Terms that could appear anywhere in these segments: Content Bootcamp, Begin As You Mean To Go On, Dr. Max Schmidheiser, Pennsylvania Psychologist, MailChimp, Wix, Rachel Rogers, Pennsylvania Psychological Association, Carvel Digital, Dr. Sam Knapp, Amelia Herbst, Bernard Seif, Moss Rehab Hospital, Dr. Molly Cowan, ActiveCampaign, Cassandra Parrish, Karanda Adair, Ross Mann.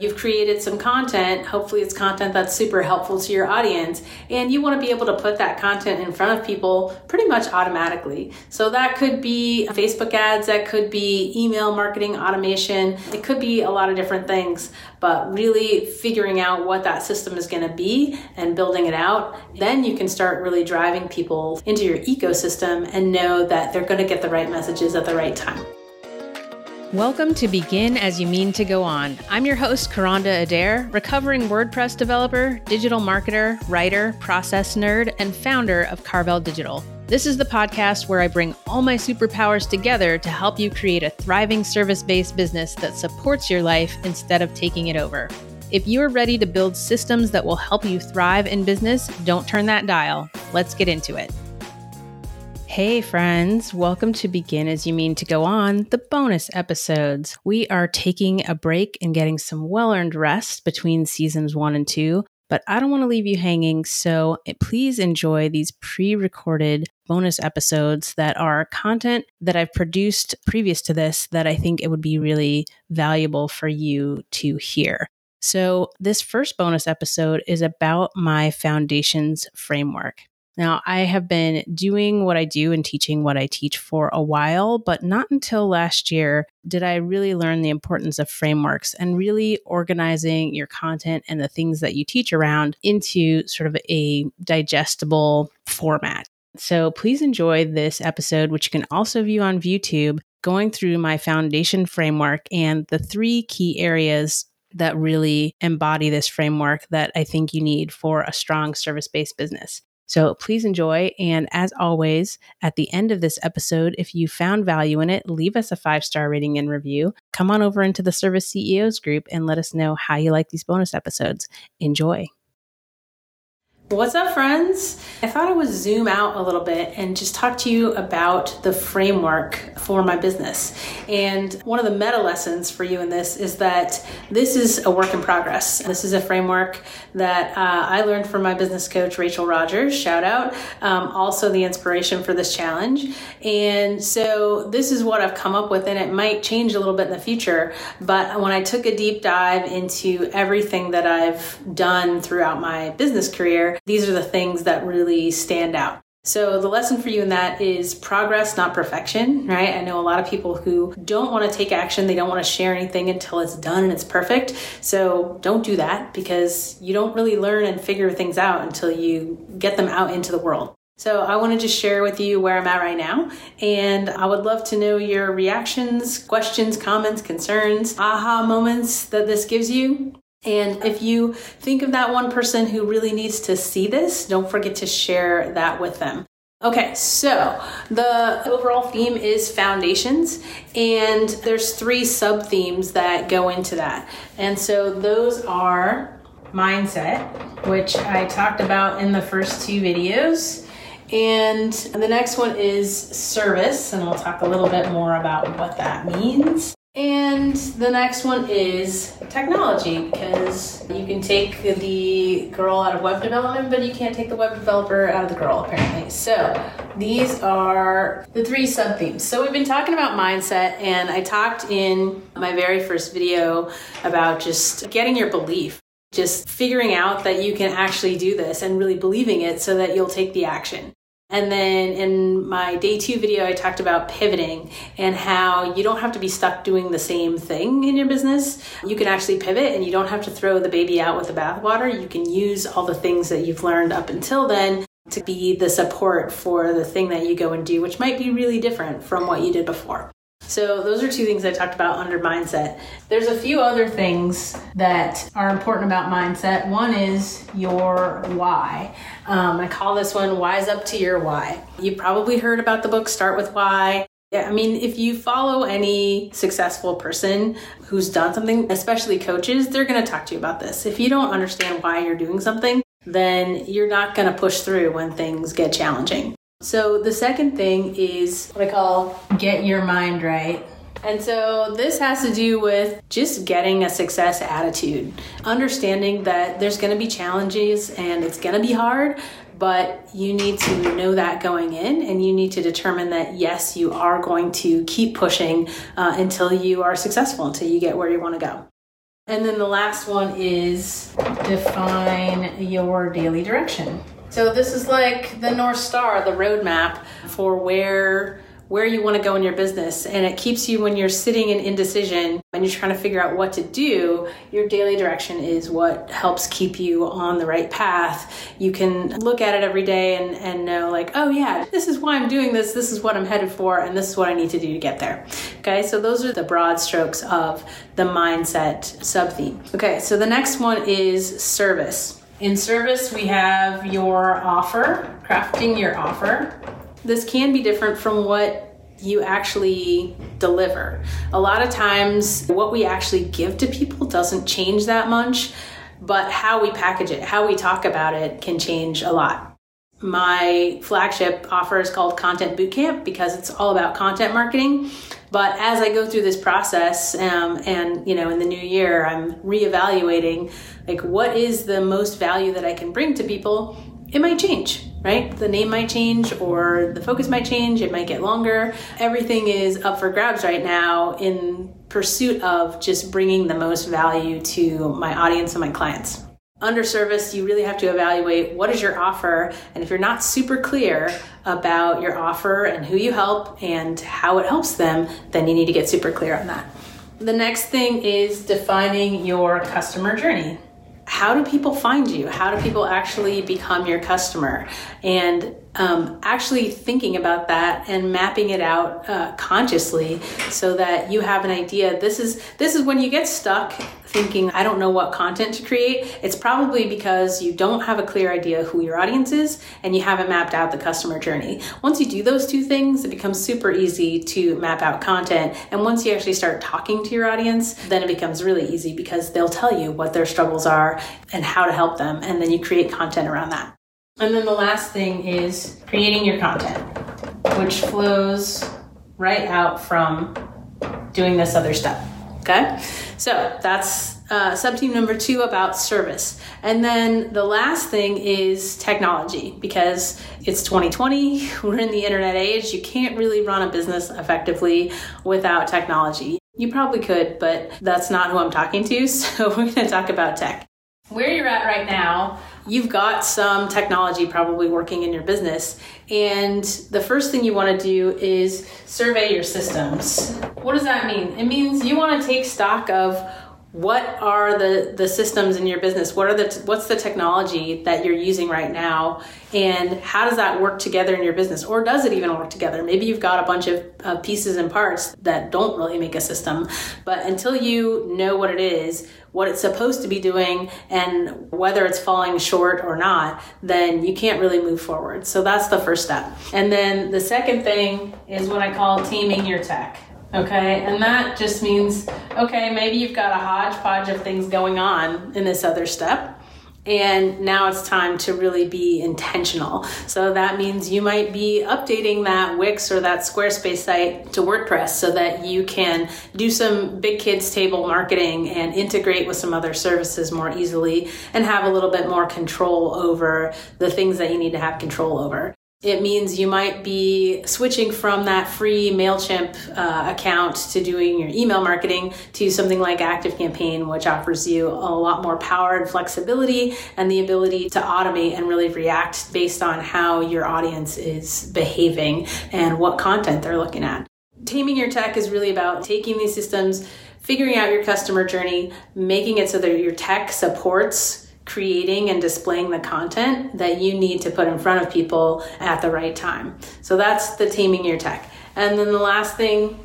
You've created some content, hopefully it's content that's super helpful to your audience, and you want to be able to put that content in front of people pretty much automatically. So that could be Facebook ads, that could be email marketing automation, it could be a lot of different things, but really figuring out what that system is going to be and building it out, then you can start really driving people into your ecosystem and know that they're going to get the right messages at the right time. Welcome to Begin As You Mean To Go On. I'm your host, Karanda Adair, recovering WordPress developer, digital marketer, writer, process nerd, and founder of Carvel Digital. This is the podcast where I bring all my superpowers together to help you create a thriving service-based business that supports your life instead of taking it over. If you're ready to build systems that will help you thrive in business, don't turn that dial. Let's get into it. Hey friends, welcome to Begin As You Mean To Go On, the bonus episodes. We are taking a break and getting some well-earned rest between seasons 1 and 2, but I don't want to leave you hanging, so please enjoy these pre-recorded bonus episodes that are content that I've produced previous to this that I think it would be really valuable for you to hear. So this first bonus episode is about my foundations framework. Now, I have been doing what I do and teaching what I teach for a while, but not until last year did I really learn the importance of frameworks and really organizing your content and the things that you teach around into sort of a digestible format. So please enjoy this episode, which you can also view on YouTube, going through my foundation framework and the 3 key areas that really embody this framework that I think you need for a strong service-based business. So please enjoy. And as always, at the end of this episode, if you found value in it, leave us a 5-star rating and review. Come on over into the Service CEOs group and let us know how you like these bonus episodes. Enjoy. What's up, friends? I thought I would zoom out a little bit and just talk to you about the framework for my business. And one of the meta lessons for you in this is that this is a work in progress. This is a framework that I learned from my business coach, Rachel Rogers, shout out, also the inspiration for this challenge. And so this is what I've come up with, and it might change a little bit in the future. But when I took a deep dive into everything that I've done throughout my business career, these are the things that really stand out. So the lesson for you in that is progress, not perfection, right? I know a lot of people who don't want to take action. They don't want to share anything until it's done and it's perfect. So don't do that, because you don't really learn and figure things out until you get them out into the world. So I want to just share with you where I'm at right now, and I would love to know your reactions, questions, comments, concerns, aha moments that this gives you. And if you think of that one person who really needs to see this, don't forget to share that with them. Okay, so the overall theme is foundations, and there's 3 sub-themes that go into that. And so those are mindset, which I talked about in the first 2 videos. And the next one is service, and we'll talk a little bit more about what that means. And the next one is technology, because you can take the girl out of web development, but you can't take the web developer out of the girl, apparently. So these are the 3 sub-themes. So we've been talking about mindset, and I talked in my very first video about just getting your belief, just figuring out that you can actually do this and really believing it so that you'll take the action. And then in my day 2 video, I talked about pivoting and how you don't have to be stuck doing the same thing in your business. You can actually pivot, and you don't have to throw the baby out with the bathwater. You can use all the things that you've learned up until then to be the support for the thing that you go and do, which might be really different from what you did before. So those are 2 things I talked about under mindset. There's a few other things that are important about mindset. One is your why. I call this one Wise Up to Your Why. You probably heard about the book Start With Why. Yeah, I mean, if you follow any successful person who's done something, especially coaches, they're going to talk to you about this. If you don't understand why you're doing something, then you're not going to push through when things get challenging. So the second thing is what I call get your mind right. And so this has to do with just getting a success attitude, understanding that there's going to be challenges and it's going to be hard, but you need to know that going in, and you need to determine that, yes, you are going to keep pushing until you are successful, until you get where you want to go. And then the last one is define your daily direction. So this is like the North Star, the roadmap for where you want to go in your business. And it keeps you, when you're sitting in indecision and you're trying to figure out what to do, your daily direction is what helps keep you on the right path. You can look at it every day and know like, oh yeah, this is why I'm doing this. This is what I'm headed for. And this is what I need to do to get there. Okay. So those are the broad strokes of the mindset sub theme. Okay. So the next one is service. In service, we have your offer, crafting your offer. This can be different from what you actually deliver. A lot of times what we actually give to people doesn't change that much, but how we package it, how we talk about it can change a lot. My flagship offer is called Content Bootcamp because it's all about content marketing. But as I go through this process and, you know, in the new year, I'm reevaluating like what is the most value that I can bring to people. It might change, right? The name might change or the focus might change. It might get longer. Everything is up for grabs right now in pursuit of just bringing the most value to my audience and my clients. Under service, you really have to evaluate what is your offer. And if you're not super clear about your offer and who you help and how it helps them, then you need to get super clear on that. The next thing is defining your customer journey. How do people find you? How do people actually become your customer? And actually thinking about that and mapping it out consciously so that you have an idea. This is when you get stuck thinking, I don't know what content to create. It's probably because you don't have a clear idea who your audience is and you haven't mapped out the customer journey. Once you do those two things, it becomes super easy to map out content. And once you actually start talking to your audience, then it becomes really easy because they'll tell you what their struggles are and how to help them. And then you create content around that. And then the last thing is creating your content, which flows right out from doing this other step. Okay, so that's sub-team number 2 about service. And then the last thing is technology, because it's 2020, we're in the internet age. You can't really run a business effectively without technology. You probably could, but that's not who I'm talking to. So we're gonna talk about tech. Where you're at right now, you've got some technology probably working in your business. And the first thing you want to do is survey your systems. What does that mean? It means you want to take stock of what are the systems in your business? What's the technology that you're using right now? And how does that work together in your business? Or does it even work together? Maybe you've got a bunch of pieces and parts that don't really make a system, but until you know what it is, what it's supposed to be doing, and whether it's falling short or not, then you can't really move forward. So that's the first step. And then the second thing is what I call teaming your tech. Okay, and that just means, okay, maybe you've got a hodgepodge of things going on in this other step. And now it's time to really be intentional. So that means you might be updating that Wix or that Squarespace site to WordPress so that you can do some big kids table marketing and integrate with some other services more easily and have a little bit more control over the things that you need to have control over. It means you might be switching from that free MailChimp account to doing your email marketing to something like ActiveCampaign, which offers you a lot more power and flexibility and the ability to automate and really react based on how your audience is behaving and what content they're looking at. Taming your tech is really about taking these systems, figuring out your customer journey, making it so that your tech supports creating and displaying the content that you need to put in front of people at the right time. So that's the taming your tech. And then the last thing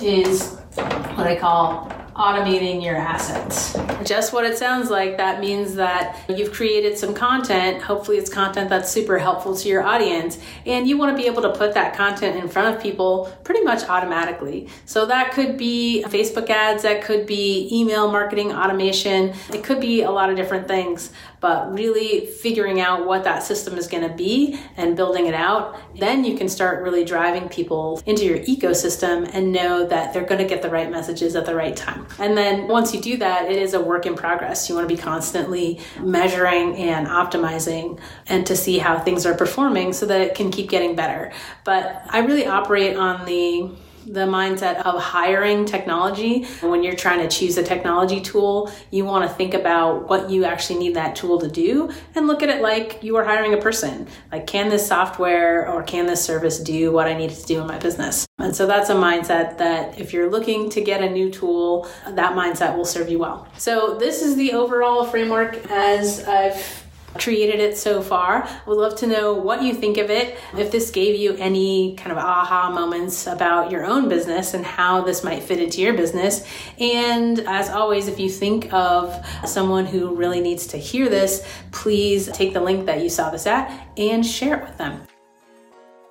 is what I call automating your assets. Just what it sounds like, that means that you've created some content, hopefully it's content that's super helpful to your audience, and you want to be able to put that content in front of people pretty much automatically. So that could be Facebook ads, that could be email marketing automation, it could be a lot of different things, but really figuring out what that system is going to be and building it out, then you can start really driving people into your ecosystem and know that they're going to get the right messages at the right time. And then once you do that, it is a work in progress. You want to be constantly measuring and optimizing and to see how things are performing so that it can keep getting better. But I really operate on the the mindset of hiring technology. When you're trying to choose a technology tool, you want to think about what you actually need that tool to do and look at it like you are hiring a person. Like, can this software or can this service do what I need it to do in my business? And so that's a mindset that if you're looking to get a new tool, that mindset will serve you well. So this is the overall framework as I've created it so far. I would love to know what you think of it, if this gave you any kind of aha moments about your own business and how this might fit into your business. And as always, if you think of someone who really needs to hear this, please take the link that you saw this at and share it with them.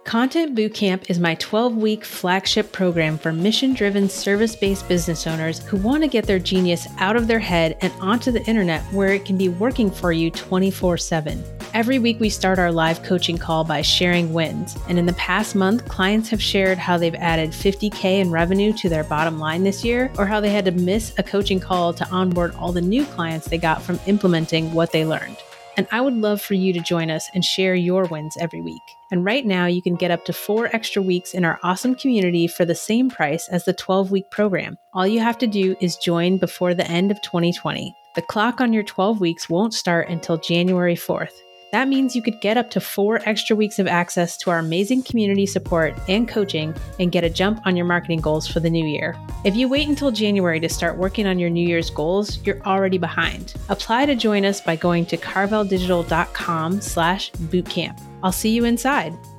Content Bootcamp is my 12-week flagship program for mission-driven, service-based business owners who want to get their genius out of their head and onto the internet where it can be working for you 24/7. Every week we start our live coaching call by sharing wins. And in the past month, clients have shared how they've added $50,000 in revenue to their bottom line this year, or how they had to miss a coaching call to onboard all the new clients they got from implementing what they learned. And I would love for you to join us and share your wins every week. And right now you can get up to 4 extra weeks in our awesome community for the same price as the 12-week program. All you have to do is join before the end of 2020. The clock on your 12 weeks won't start until January 4th. That means you could get up to 4 extra weeks of access to our amazing community support and coaching and get a jump on your marketing goals for the new year. If you wait until January to start working on your New Year's goals, you're already behind. Apply to join us by going to carveldigital.com/bootcamp. I'll see you inside.